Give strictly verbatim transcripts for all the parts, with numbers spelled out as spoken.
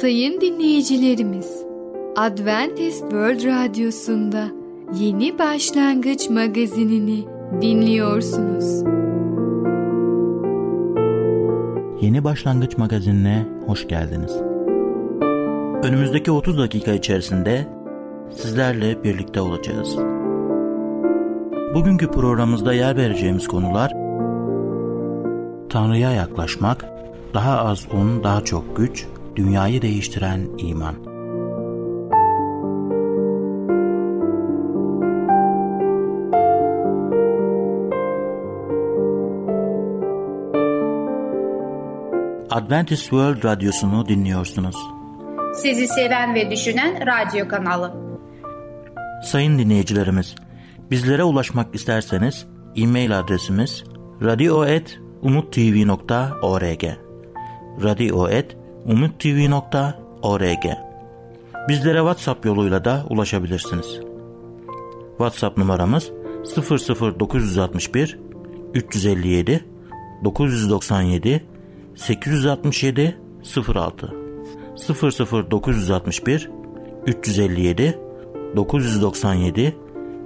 Sayın dinleyicilerimiz, Adventist World Radyosu'nda Yeni Başlangıç Magazinini dinliyorsunuz. Yeni Başlangıç Magazinine hoş geldiniz. Önümüzdeki otuz dakika içerisinde sizlerle birlikte olacağız. Bugünkü programımızda yer vereceğimiz konular: Tanrı'ya yaklaşmak, daha az un, daha çok güç, dünyayı değiştiren iman. Adventist World Radyosu'nu dinliyorsunuz. Sizi seven ve düşünen radyo kanalı. Sayın dinleyicilerimiz, bizlere ulaşmak isterseniz e-mail adresimiz radio et umuttv nokta org radio et umuttv nokta org. Bizlere WhatsApp yoluyla da ulaşabilirsiniz. WhatsApp numaramız sıfır sıfır dokuz altı bir üç yüz elli yedi dokuz doksan yedi sekiz altı yedi sıfır altı sıfır sıfır dokuz altı bir üç yüz elli yedi dokuz doksan yedi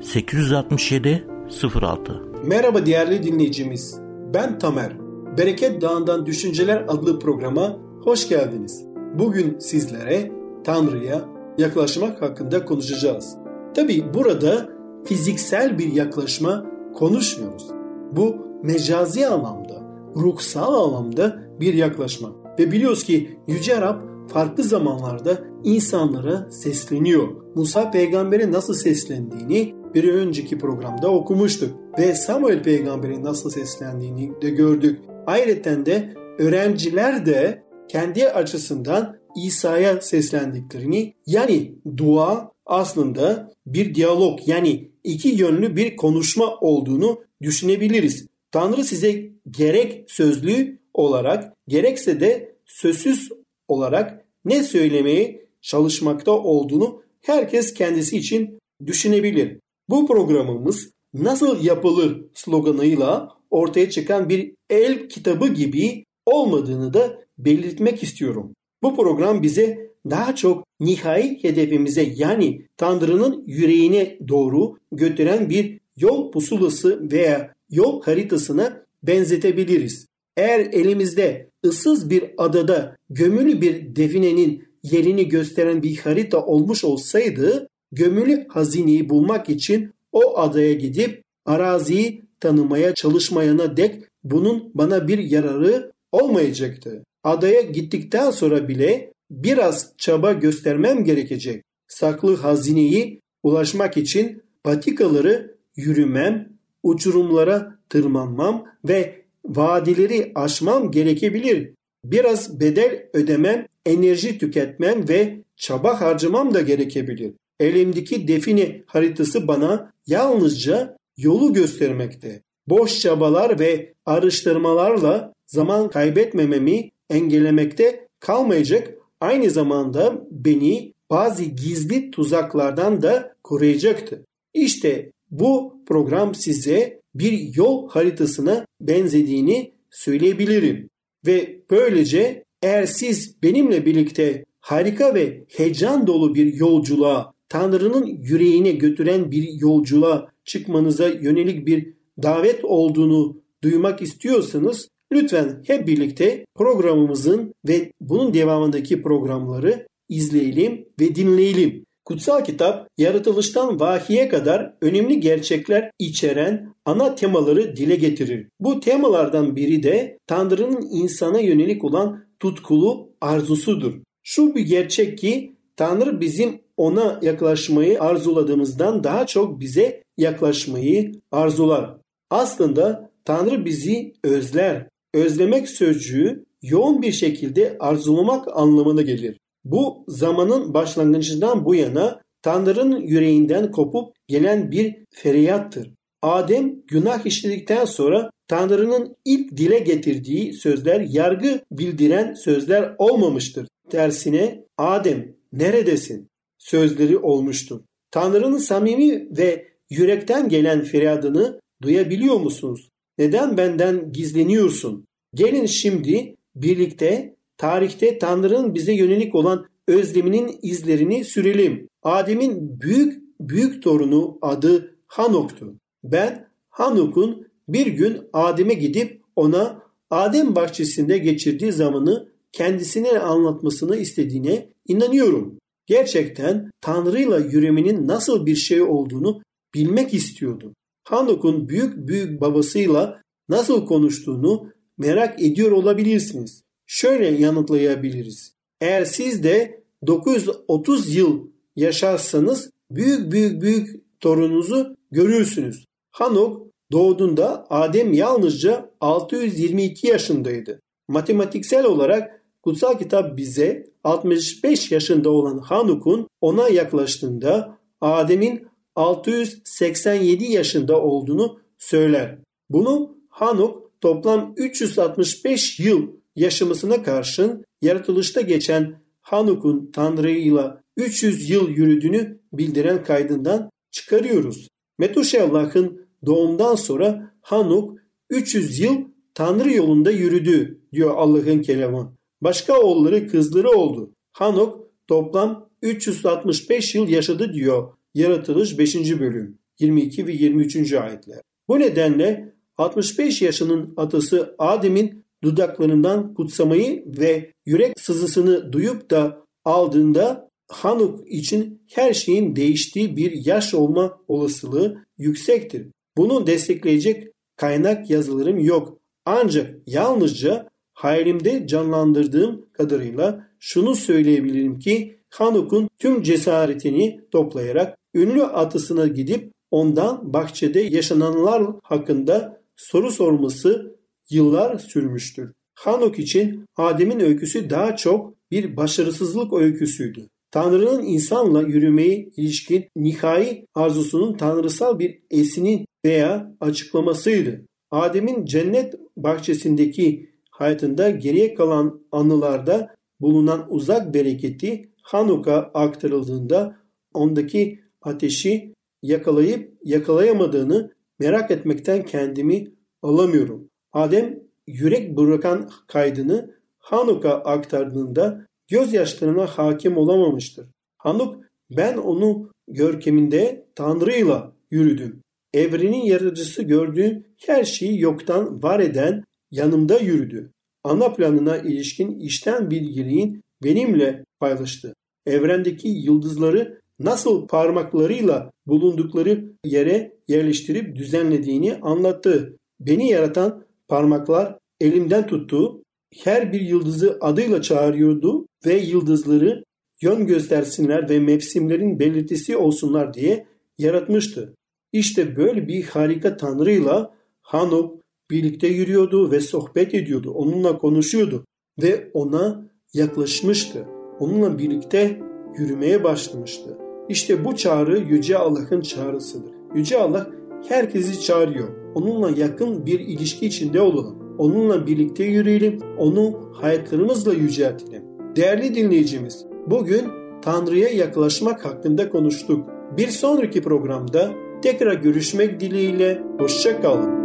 sekiz altı yedi sıfır altı. Merhaba değerli dinleyicimiz. Ben Tamer. Bereket Dağı'ndan Düşünceler adlı programa hoş geldiniz. Bugün sizlere Tanrı'ya yaklaşmak hakkında konuşacağız. Tabii burada fiziksel bir yaklaşma konuşmuyoruz. Bu mecazi anlamda, ruhsal anlamda bir yaklaşma. Ve biliyoruz ki Yüce Rab farklı zamanlarda insanlara sesleniyor. Musa peygambere nasıl seslendiğini bir önceki programda okumuştuk. Ve Samuel peygamberin nasıl seslendiğini de gördük. Ayrıca de öğrenciler de kendi açısından İsa'ya seslendiklerini, yani dua aslında bir diyalog, yani iki yönlü bir konuşma olduğunu düşünebiliriz. Tanrı size gerek sözlü olarak gerekse de sözsüz olarak ne söylemeye çalışmakta olduğunu herkes kendisi için düşünebilir. Bu programımız "Nasıl yapılır?" sloganıyla ortaya çıkan bir el kitabı gibi olmadığını da belirtmek istiyorum. Bu program bize daha çok nihai hedefimize, yani Tanrı'nın yüreğine doğru götüren bir yol pusulası veya yol haritasına benzetebiliriz. Eğer elimizde ıssız bir adada gömülü bir definenin yerini gösteren bir harita olmuş olsaydı, gömülü hazineyi bulmak için o adaya gidip araziyi tanımaya çalışmayana dek bunun bana bir yararı olmayacaktı. Adaya gittikten sonra bile biraz çaba göstermem gerekecek. Saklı hazineye ulaşmak için patikaları yürümem, uçurumlara tırmanmam ve vadileri aşmam gerekebilir. Biraz bedel ödemem, enerji tüketmem ve çaba harcamam da gerekebilir. Elimdeki define haritası bana yalnızca yolu göstermekte. Boş çabalar ve araştırmalarla zaman kaybetmememi engellemekte kalmayacak, aynı zamanda beni bazı gizli tuzaklardan da koruyacaktı. İşte bu program size bir yol haritasına benzediğini söyleyebilirim. Ve böylece eğer siz benimle birlikte harika ve heyecan dolu bir yolculuğa, Tanrı'nın yüreğine götüren bir yolculuğa çıkmanıza yönelik bir davet olduğunu duymak istiyorsanız, lütfen hep birlikte programımızın ve bunun devamındaki programları izleyelim ve dinleyelim. Kutsal kitap, yaratılıştan vahiye kadar önemli gerçekler içeren ana temaları dile getirir. Bu temalardan biri de Tanrı'nın insana yönelik olan tutkulu arzusudur. Şu bir gerçek ki Tanrı bizim ona yaklaşmayı arzuladığımızdan daha çok bize yaklaşmayı arzular. Aslında Tanrı bizi özler. Özlemek sözcüğü yoğun bir şekilde arzulamak anlamına gelir. Bu zamanın başlangıcından bu yana Tanrı'nın yüreğinden kopup gelen bir feryattır. Adem günah işledikten sonra Tanrı'nın ilk dile getirdiği sözler yargı bildiren sözler olmamıştır. Tersine "Adem neredesin?" sözleri olmuştur. Tanrı'nın samimi ve yürekten gelen feryadını duyabiliyor musunuz? "Neden benden gizleniyorsun? Gelin şimdi birlikte tarihte Tanrı'nın bize yönelik olan özleminin izlerini sürelim. Adem'in büyük büyük torunu adı Hanok'tu. Ben Hanok'un bir gün Adem'e gidip ona Adem bahçesinde geçirdiği zamanı kendisine anlatmasını istediğine inanıyorum. Gerçekten Tanrı'yla yürümenin nasıl bir şey olduğunu bilmek istiyordu. Hanok'un büyük büyük babasıyla nasıl konuştuğunu merak ediyor olabilirsiniz. Şöyle yanıtlayabiliriz. Eğer siz de dokuz yüz otuz yıl yaşarsanız büyük büyük büyük torununuzu görürsünüz. Hanok doğduğunda Adem yalnızca altı yüz yirmi iki yaşındaydı. Matematiksel olarak kutsal kitap bize altmış beş yaşında olan Hanok'un ona yaklaştığında Adem'in altı yüz seksen yedi yaşında olduğunu söyler. Bunu Hanok toplam üç yüz altmış beş yıl yaşamasına karşın yaratılışta geçen Hanok'un Tanrı'yla üç yüz yıl yürüdüğünü bildiren kaydından çıkarıyoruz. Metuşellah'ın doğumdan sonra Hanok üç yüz yıl Tanrı yolunda yürüdü diyor Allah'ın kelamı. Başka oğulları kızları oldu. Hanok toplam üç yüz altmış beş yıl yaşadı diyor Yaratılış beşinci bölüm yirmi iki ve yirmi üçüncü ayetler. Bu nedenle altmış beş yaşının atası Adem'in dudaklarından kutsamayı ve yürek sızısını duyup da aldığında Hanok için her şeyin değiştiği bir yaş olma olasılığı yüksektir. Bunu destekleyecek kaynak yazılarım yok. Ancak yalnızca hayalimde canlandırdığım kadarıyla şunu söyleyebilirim ki Hanok'un tüm cesaretini toplayarak ünlü atısına gidip ondan bahçede yaşananlar hakkında soru sorması yıllar sürmüştür. Hanok için Adem'in öyküsü daha çok bir başarısızlık öyküsüydü. Tanrı'nın insanla yürümeye ilişkin nihai arzusunun tanrısal bir esini veya açıklamasıydı. Adem'in cennet bahçesindeki hayatında geriye kalan anılarda bulunan uzak bereketi Hanok'a aktarıldığında ondaki ateşi yakalayıp yakalayamadığını merak etmekten kendimi alamıyorum. Adem yürek bırakan kaydını Hanok'a aktardığında gözyaşlarına hakim olamamıştır. Hanok, ben onu görkeminde Tanrı'yla yürüdüm. Evrenin yaratıcısı gördüğü her şeyi yoktan var eden yanımda yürüdü. Ana planına ilişkin içten bilgiliğin benimle paylaştı. Evrendeki yıldızları nasıl parmaklarıyla bulundukları yere yerleştirip düzenlediğini anlattı. Beni yaratan parmaklar elimden tuttu. Her bir yıldızı adıyla çağırıyordu ve yıldızları yön göstersinler ve mevsimlerin belirtisi olsunlar diye yaratmıştı. İşte böyle bir harika Tanrı'yla Hanok birlikte yürüyordu ve sohbet ediyordu. Onunla konuşuyordu ve ona yaklaşmıştı. Onunla birlikte yürümeye başlamıştı. İşte bu çağrı Yüce Allah'ın çağrısıdır. Yüce Allah herkesi çağırıyor. Onunla yakın bir ilişki içinde olalım. Onunla birlikte yürüyelim. Onu hayatlarımızla yüceltelim. Değerli dinleyicimiz, bugün Tanrı'ya yaklaşmak hakkında konuştuk. Bir sonraki programda tekrar görüşmek dileğiyle. Hoşça kalın.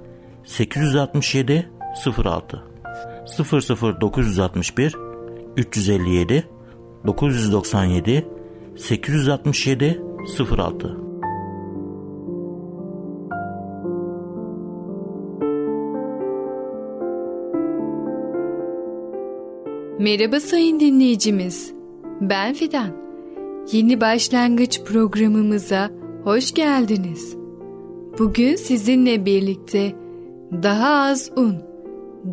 sekiz altı yedi sıfır altı sıfır sıfır dokuz altı bir üç yüz elli yedi dokuz doksan yedi sekiz altı yedi sıfır altı. Merhaba sayın dinleyicimiz. Ben Fidan. Yeni Başlangıç programımıza hoş geldiniz. Bugün sizinle birlikte daha az un,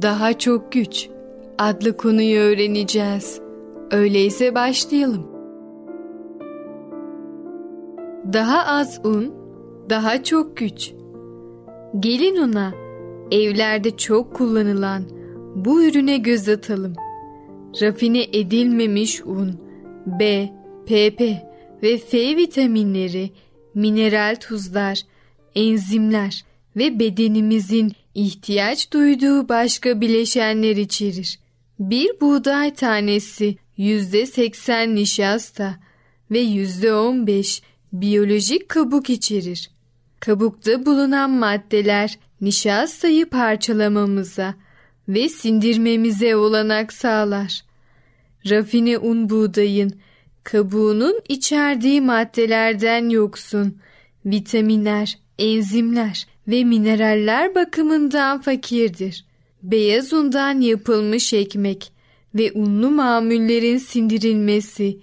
daha çok güç adlı konuyu öğreneceğiz. Öyleyse başlayalım. Daha az un, daha çok güç. Gelin ona, evlerde çok kullanılan bu ürüne göz atalım. Rafine edilmemiş un, B, P P ve F vitaminleri, mineral tuzlar, enzimler ve bedenimizin ihtiyaç duyduğu başka bileşenler içerir. Bir buğday tanesi yüzde seksen nişasta ve yüzde on beş biyolojik kabuk içerir. Kabukta bulunan maddeler nişastayı parçalamamıza ve sindirmemize olanak sağlar. Rafine un buğdayın kabuğunun içerdiği maddelerden yoksun, vitaminler, enzimler ve mineraller bakımından fakirdir. Beyaz undan yapılmış ekmek ve unlu mamullerin sindirilmesi,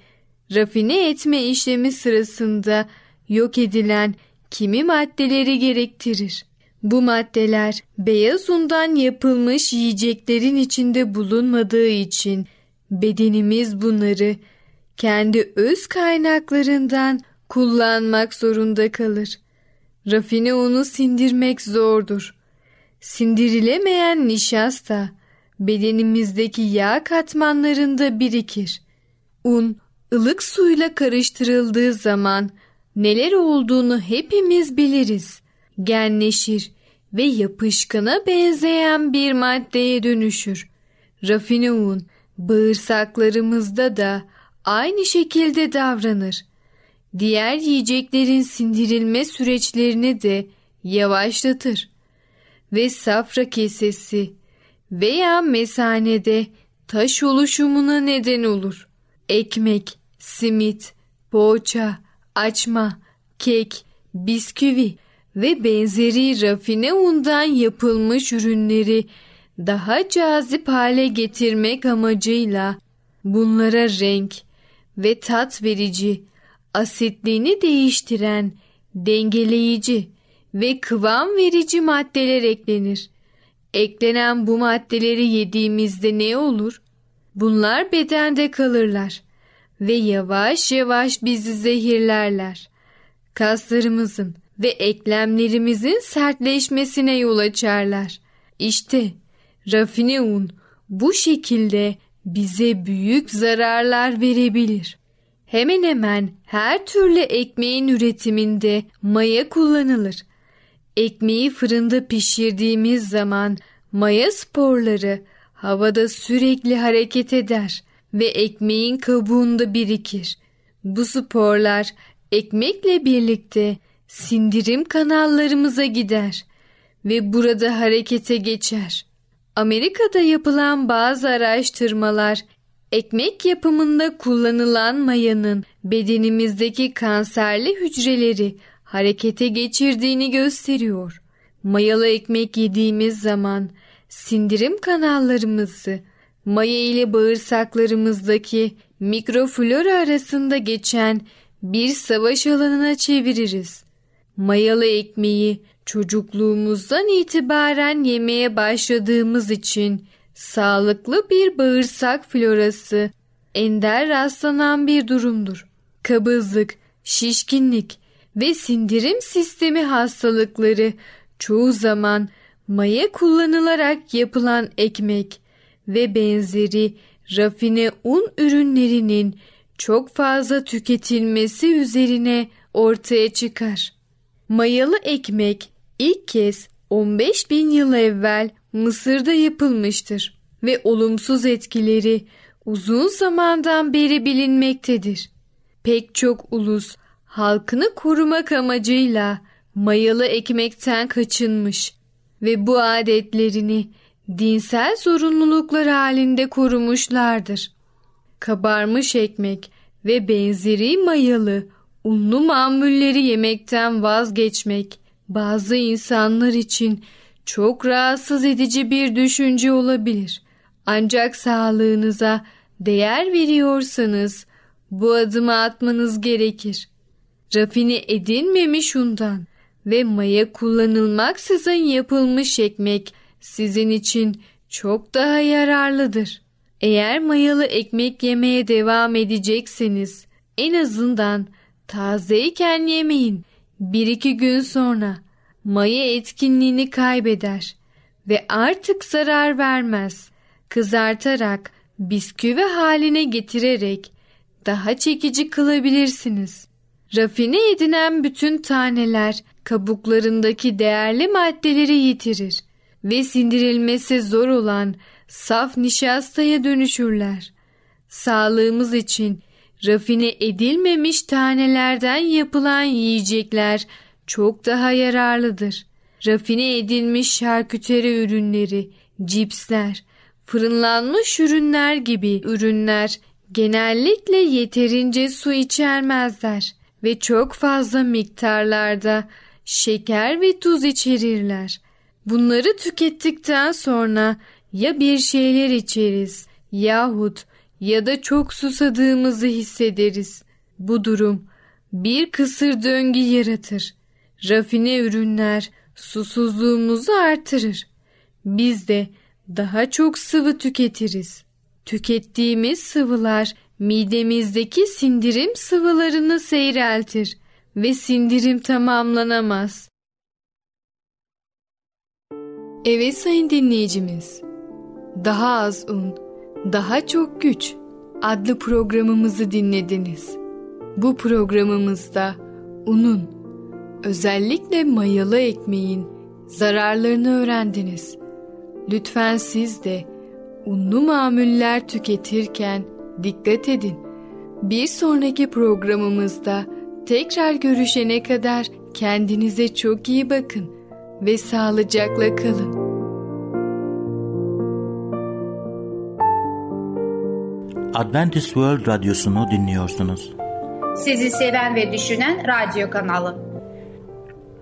rafine etme işlemi sırasında yok edilen kimi maddeleri gerektirir. Bu maddeler beyaz undan yapılmış yiyeceklerin içinde bulunmadığı için bedenimiz bunları kendi öz kaynaklarından kullanmak zorunda kalır. Rafine unu sindirmek zordur. Sindirilemeyen nişasta bedenimizdeki yağ katmanlarında birikir. Un ılık suyla karıştırıldığı zaman neler olduğunu hepimiz biliriz. Genleşir ve yapışkana benzeyen bir maddeye dönüşür. Rafine un bağırsaklarımızda da aynı şekilde davranır. Diğer yiyeceklerin sindirilme süreçlerini de yavaşlatır ve safra kesesi veya mesanede taş oluşumuna neden olur. Ekmek, simit, poğaça, açma, kek, bisküvi ve benzeri rafine undan yapılmış ürünleri daha cazip hale getirmek amacıyla bunlara renk ve tat verici, asitliğini değiştiren, dengeleyici ve kıvam verici maddeler eklenir. Eklenen bu maddeleri yediğimizde ne olur? Bunlar bedende kalırlar ve yavaş yavaş bizi zehirlerler. Kaslarımızın ve eklemlerimizin sertleşmesine yol açarlar. İşte rafine un bu şekilde bize büyük zararlar verebilir. Hemen hemen her türlü ekmeğin üretiminde maya kullanılır. Ekmeği fırında pişirdiğimiz zaman maya sporları havada sürekli hareket eder ve ekmeğin kabuğunda birikir. Bu sporlar ekmekle birlikte sindirim kanallarımıza gider ve burada harekete geçer. Amerika'da yapılan bazı araştırmalar ekmek yapımında kullanılan mayanın bedenimizdeki kanserli hücreleri harekete geçirdiğini gösteriyor. Mayalı ekmek yediğimiz zaman sindirim kanallarımızı maya ile bağırsaklarımızdaki mikroflora arasında geçen bir savaş alanına çeviririz. Mayalı ekmeği çocukluğumuzdan itibaren yemeye başladığımız için sağlıklı bir bağırsak florası ender rastlanan bir durumdur. Kabızlık, şişkinlik ve sindirim sistemi hastalıkları çoğu zaman maya kullanılarak yapılan ekmek ve benzeri rafine un ürünlerinin çok fazla tüketilmesi üzerine ortaya çıkar. Mayalı ekmek ilk kez on beş bin yıl evvel Mısır'da yapılmıştır ve olumsuz etkileri uzun zamandan beri bilinmektedir. Pek çok ulus halkını korumak amacıyla mayalı ekmekten kaçınmış ve bu adetlerini dinsel zorunluluklar halinde korumuşlardır. Kabarmış ekmek ve benzeri mayalı unlu mamulleri yemekten vazgeçmek bazı insanlar için çok rahatsız edici bir düşünce olabilir. Ancak sağlığınıza değer veriyorsanız bu adımı atmanız gerekir. Rafine edilmemiş undan ve maya kullanılmaksızın yapılmış ekmek sizin için çok daha yararlıdır. Eğer mayalı ekmek yemeye devam edecekseniz en azından tazeyken yemeyin. Bir iki gün sonra Mayı etkinliğini kaybeder ve artık zarar vermez. Kızartarak, bisküvi haline getirerek daha çekici kılabilirsiniz. Rafine edilen bütün taneler kabuklarındaki değerli maddeleri yitirir ve sindirilmesi zor olan saf nişastaya dönüşürler. Sağlığımız için rafine edilmemiş tanelerden yapılan yiyecekler çok daha yararlıdır. Rafine edilmiş şarküteri ürünleri, cipsler, fırınlanmış ürünler gibi ürünler genellikle yeterince su içermezler ve çok fazla miktarlarda şeker ve tuz içerirler. Bunları tükettikten sonra ya bir şeyler içeriz yahut ya da çok susadığımızı hissederiz. Bu durum bir kısır döngü yaratır. Rafine ürünler susuzluğumuzu artırır. Biz de daha çok sıvı tüketiriz. Tükettiğimiz sıvılar midemizdeki sindirim sıvılarını seyreltir ve sindirim tamamlanamaz. Evet sayın dinleyicimiz, daha az un, daha çok güç adlı programımızı dinlediniz. Bu programımızda unun, özellikle mayalı ekmeğin zararlarını öğrendiniz. Lütfen siz de unlu mamuller tüketirken dikkat edin. Bir sonraki programımızda tekrar görüşene kadar kendinize çok iyi bakın ve sağlıcakla kalın. Adventist World Radyosu'nu dinliyorsunuz. Sizi seven ve düşünen radyo kanalı.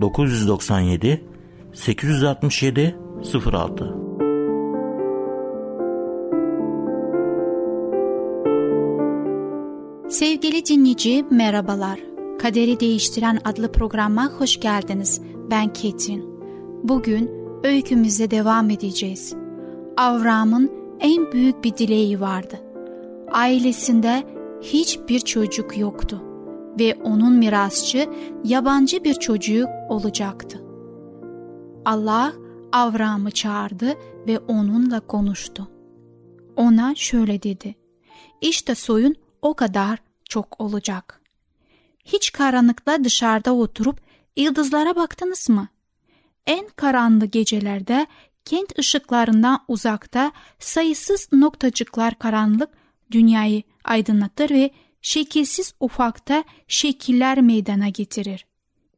dokuz doksan yedi sekiz altı yedi sıfır altı. Sevgili dinleyici merhabalar. Kaderi Değiştiren adlı programa hoş geldiniz. Ben Katrin. Bugün öykümüze devam edeceğiz. Avram'ın en büyük bir dileği vardı. Ailesinde hiçbir çocuk yoktu ve onun mirasçı yabancı bir çocuğu olacaktı. Allah Avram'ı çağırdı ve onunla konuştu. Ona şöyle dedi: İşte soyun o kadar çok olacak. Hiç karanlıkta dışarıda oturup yıldızlara baktınız mı? En karanlı gecelerde kent ışıklarından uzakta sayısız noktacıklar karanlık dünyayı aydınlatır ve şekilsiz ufakta şekiller meydana getirir.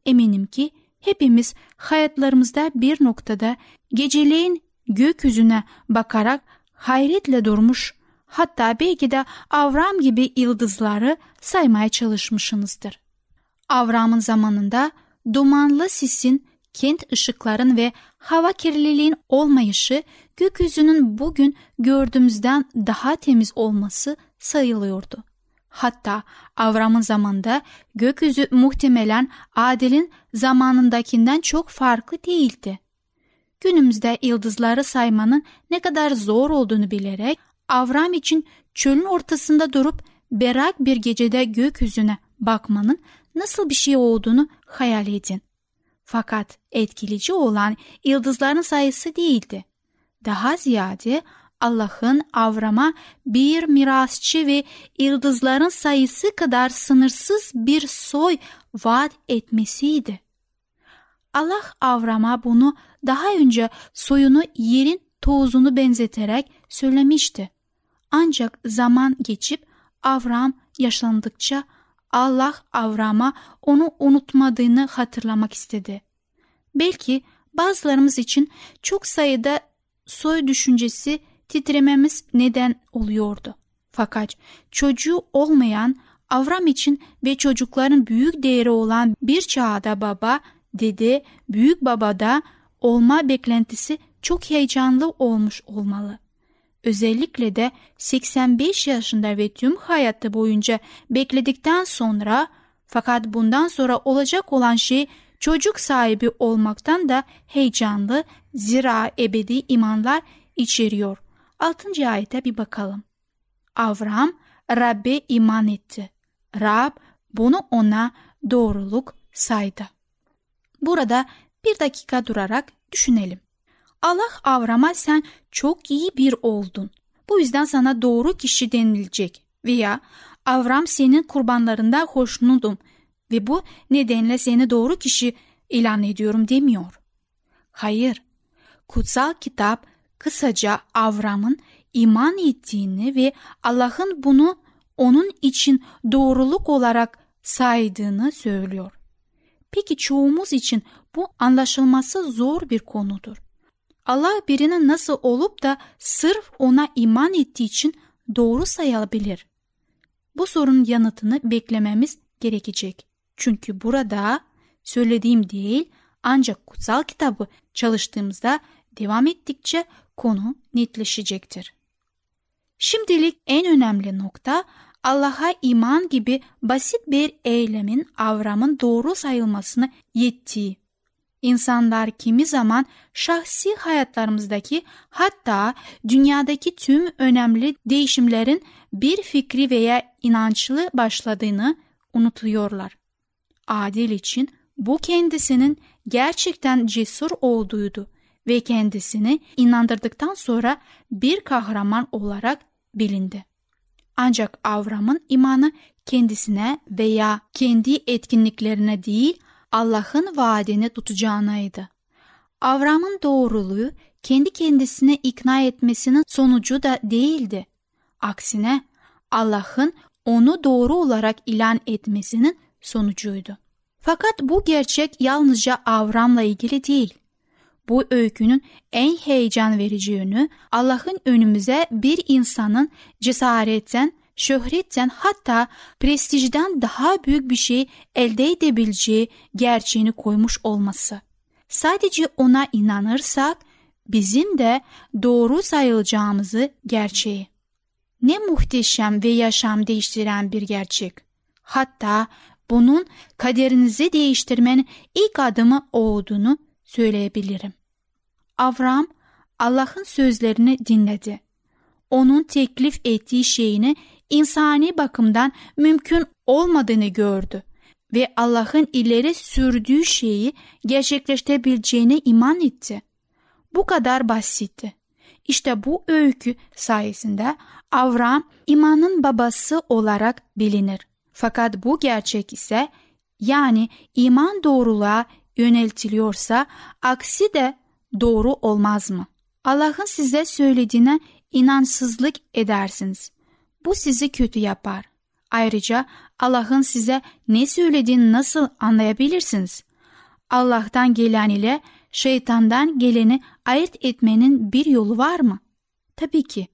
Eminim ki hepimiz hayatlarımızda bir noktada geceleyin gökyüzüne bakarak hayretle durmuş, hatta belki de Avram gibi yıldızları saymaya çalışmışsınızdır. Avram'ın zamanında dumanlı sisin, kent ışıkların ve hava kirliliğin olmayışı gökyüzünün bugün gördüğümüzden daha temiz olması sayılıyordu. Hatta Avram'ın zamanında gökyüzü muhtemelen Adil'in zamanındakinden çok farklı değildi. Günümüzde yıldızları saymanın ne kadar zor olduğunu bilerek Avram için çölün ortasında durup berrak bir gecede gökyüzüne bakmanın nasıl bir şey olduğunu hayal edin. Fakat etkileyici olan yıldızların sayısı değildi. Daha ziyade Allah'ın Avram'a bir mirasçı ve yıldızların sayısı kadar sınırsız bir soy vaat etmesiydi. Allah Avram'a bunu daha önce soyunu yerin tozunu benzeterek söylemişti. Ancak zaman geçip Avram yaşlandıkça Allah Avram'a onu unutmadığını hatırlamak istedi. Belki bazılarımız için çok sayıda soy düşüncesi titrememiz neden oluyordu. Fakat çocuğu olmayan Avram için ve çocukların büyük değeri olan bir çağda baba, dede, büyük baba da olma beklentisi çok heyecanlı olmuş olmalı. Özellikle de seksen beş yaşında ve tüm hayatı boyunca bekledikten sonra, fakat bundan sonra olacak olan şey çocuk sahibi olmaktan da heyecanlı, zira ebedi imanlar içeriyor. altıncı ayete bir bakalım. Avram Rab'be iman etti. Rab bunu ona doğruluk saydı. Burada bir dakika durarak düşünelim. Allah Avram'a sen çok iyi bir oldun, bu yüzden sana doğru kişi denilecek, veya Avram senin kurbanlarından hoşnutum ve bu nedenle seni doğru kişi ilan ediyorum demiyor. Hayır, kutsal kitap kısaca Avram'ın iman ettiğini ve Allah'ın bunu onun için doğruluk olarak saydığını söylüyor. Peki çoğumuz için bu anlaşılması zor bir konudur. Allah birinin nasıl olup da sırf ona iman ettiği için doğru sayılabilir? Bu sorunun yanıtını beklememiz gerekecek. Çünkü burada söylediğim değil, ancak kutsal kitabı çalıştığımızda devam ettikçe konu netleşecektir. Şimdilik en önemli nokta, Allah'a iman gibi basit bir eylemin Avram'ın doğru sayılmasını yettiği. İnsanlar kimi zaman şahsi hayatlarımızdaki, hatta dünyadaki tüm önemli değişimlerin bir fikri veya inançlı başladığını unutuyorlar. Adil için bu kendisinin gerçekten cesur olduğuydu ve kendisini inandırdıktan sonra bir kahraman olarak bilindi. Ancak Avram'ın imanı kendisine veya kendi etkinliklerine değil, Allah'ın vaadini tutacağınaydı. Avram'ın doğruluğu kendi kendisine ikna etmesinin sonucu da değildi. Aksine Allah'ın onu doğru olarak ilan etmesinin sonucuydu. Fakat bu gerçek yalnızca Avram'la ilgili değil. Bu öykünün en heyecan verici yönü, Allah'ın önümüze bir insanın cesaretten, şöhretten, hatta prestijden daha büyük bir şey elde edebileceği gerçeğini koymuş olması. Sadece ona inanırsak bizim de doğru sayılacağımızı gerçeği. Ne muhteşem ve yaşam değiştiren bir gerçek. Hatta bunun kaderinizi değiştirmenin ilk adımı olduğunu söyleyebilirim. Avram Allah'ın sözlerini dinledi. Onun teklif ettiği şeyini insani bakımdan mümkün olmadığını gördü ve Allah'ın ileri sürdüğü şeyi gerçekleştirebileceğine iman etti. Bu kadar basitti. İşte bu öykü sayesinde Avram imanın babası olarak bilinir. Fakat bu gerçek ise, yani iman doğruluğa yöneltiliyorsa aksi de doğru olmaz mı? Allah'ın size söylediğine İnansızlık edersiniz. Bu sizi kötü yapar. Ayrıca Allah'ın size ne söylediğini nasıl anlayabilirsiniz? Allah'tan gelen ile şeytandan geleni ayırt etmenin bir yolu var mı? Tabii ki.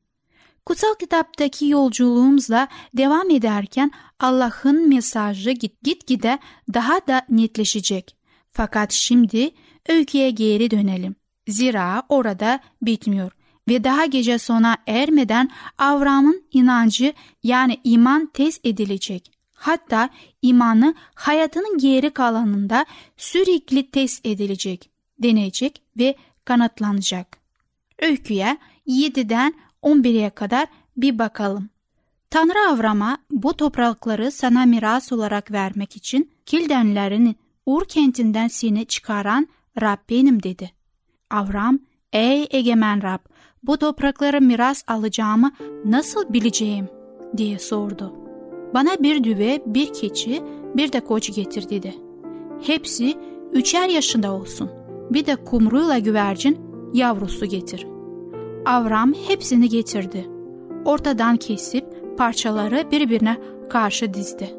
Kutsal kitaptaki yolculuğumuzla devam ederken Allah'ın mesajı gitgide daha da netleşecek. Fakat şimdi öyküye geri dönelim. Zira orada bitmiyor. Ve daha gece sona ermeden Avram'ın inancı, yani iman test edilecek. Hatta imanı hayatının geri kalanında sürekli test edilecek, deneyecek ve kanıtlanacak. Öyküye yediden on bire kadar bir bakalım. Tanrı Avram'a bu toprakları sana miras olarak vermek için Kildenlerin Ur kentinden seni çıkaran Rab benim dedi. Avram, ey egemen Rab, bu topraklara miras alacağımı nasıl bileceğim diye sordu. Bana bir düve, bir keçi, bir de koç getir dedi. Hepsi üçer yaşında olsun. Bir de kumruyla güvercin yavrusu getir. Avram hepsini getirdi. Ortadan kesip parçaları birbirine karşı dizdi.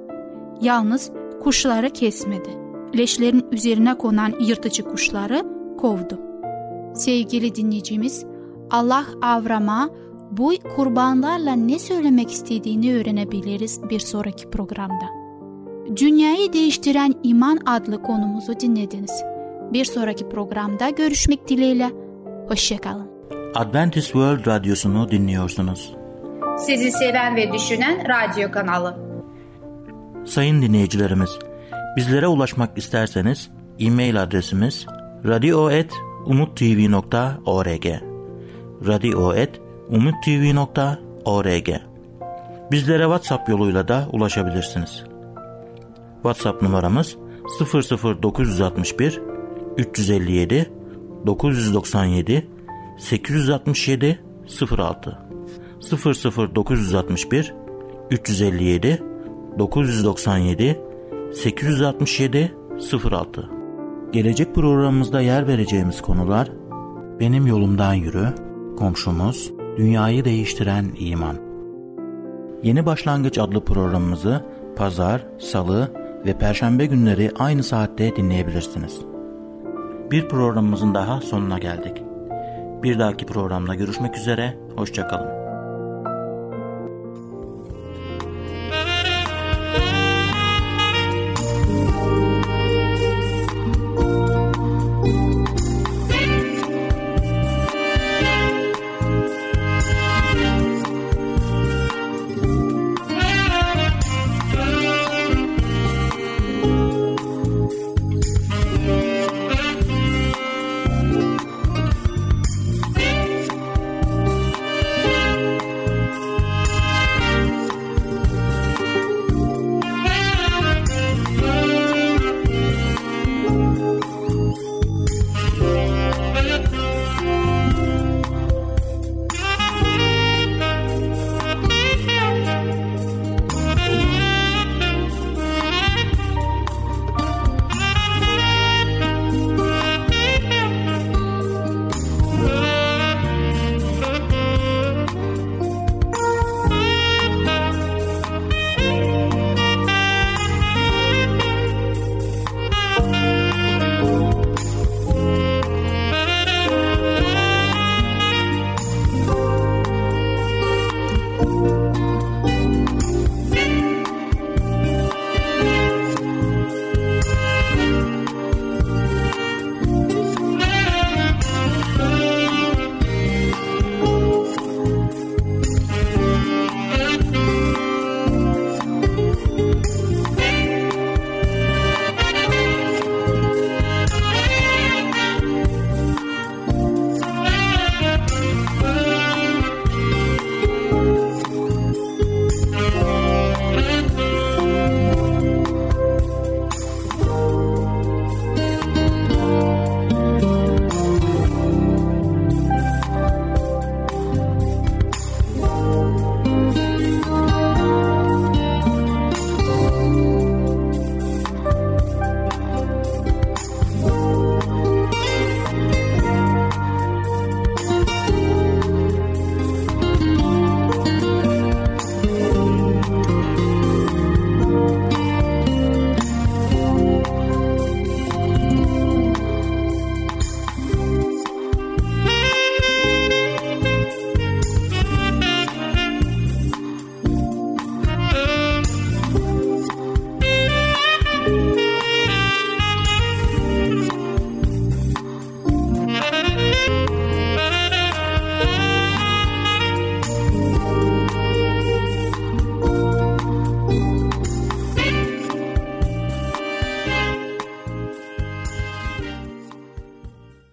Yalnız kuşları kesmedi. Leşlerin üzerine konan yırtıcı kuşları kovdu. Sevgili dinleyicimiz, Allah Avram'a bu kurbanlarla ne söylemek istediğini öğrenebiliriz bir sonraki programda. Dünyayı Değiştiren İman adlı konumuzu dinlediniz. Bir sonraki programda görüşmek dileğiyle. Hoşçakalın. Adventist World Radyosu'nu dinliyorsunuz. Sizi seven ve düşünen radyo kanalı. Sayın dinleyicilerimiz, bizlere ulaşmak isterseniz e-mail adresimiz radio et umuttv nokta org radio et umuttv nokta org. Bizlere WhatsApp yoluyla da ulaşabilirsiniz. WhatsApp numaramız sıfır sıfır dokuz altı bir üç yüz elli yedi dokuz doksan yedi sekiz altı yedi sıfır altı sıfır sıfır dokuz altı bir üç yüz elli yedi dokuz doksan yedi sekiz altı yedi sıfır altı. Gelecek programımızda yer vereceğimiz konular: Benim Yolumdan Yürü, Komşumuz, Dünyayı Değiştiren İman. Yeni Başlangıç adlı programımızı pazar, salı ve perşembe günleri aynı saatte dinleyebilirsiniz. Bir programımızın daha sonuna geldik. Bir dahaki programda görüşmek üzere, hoşça kalın.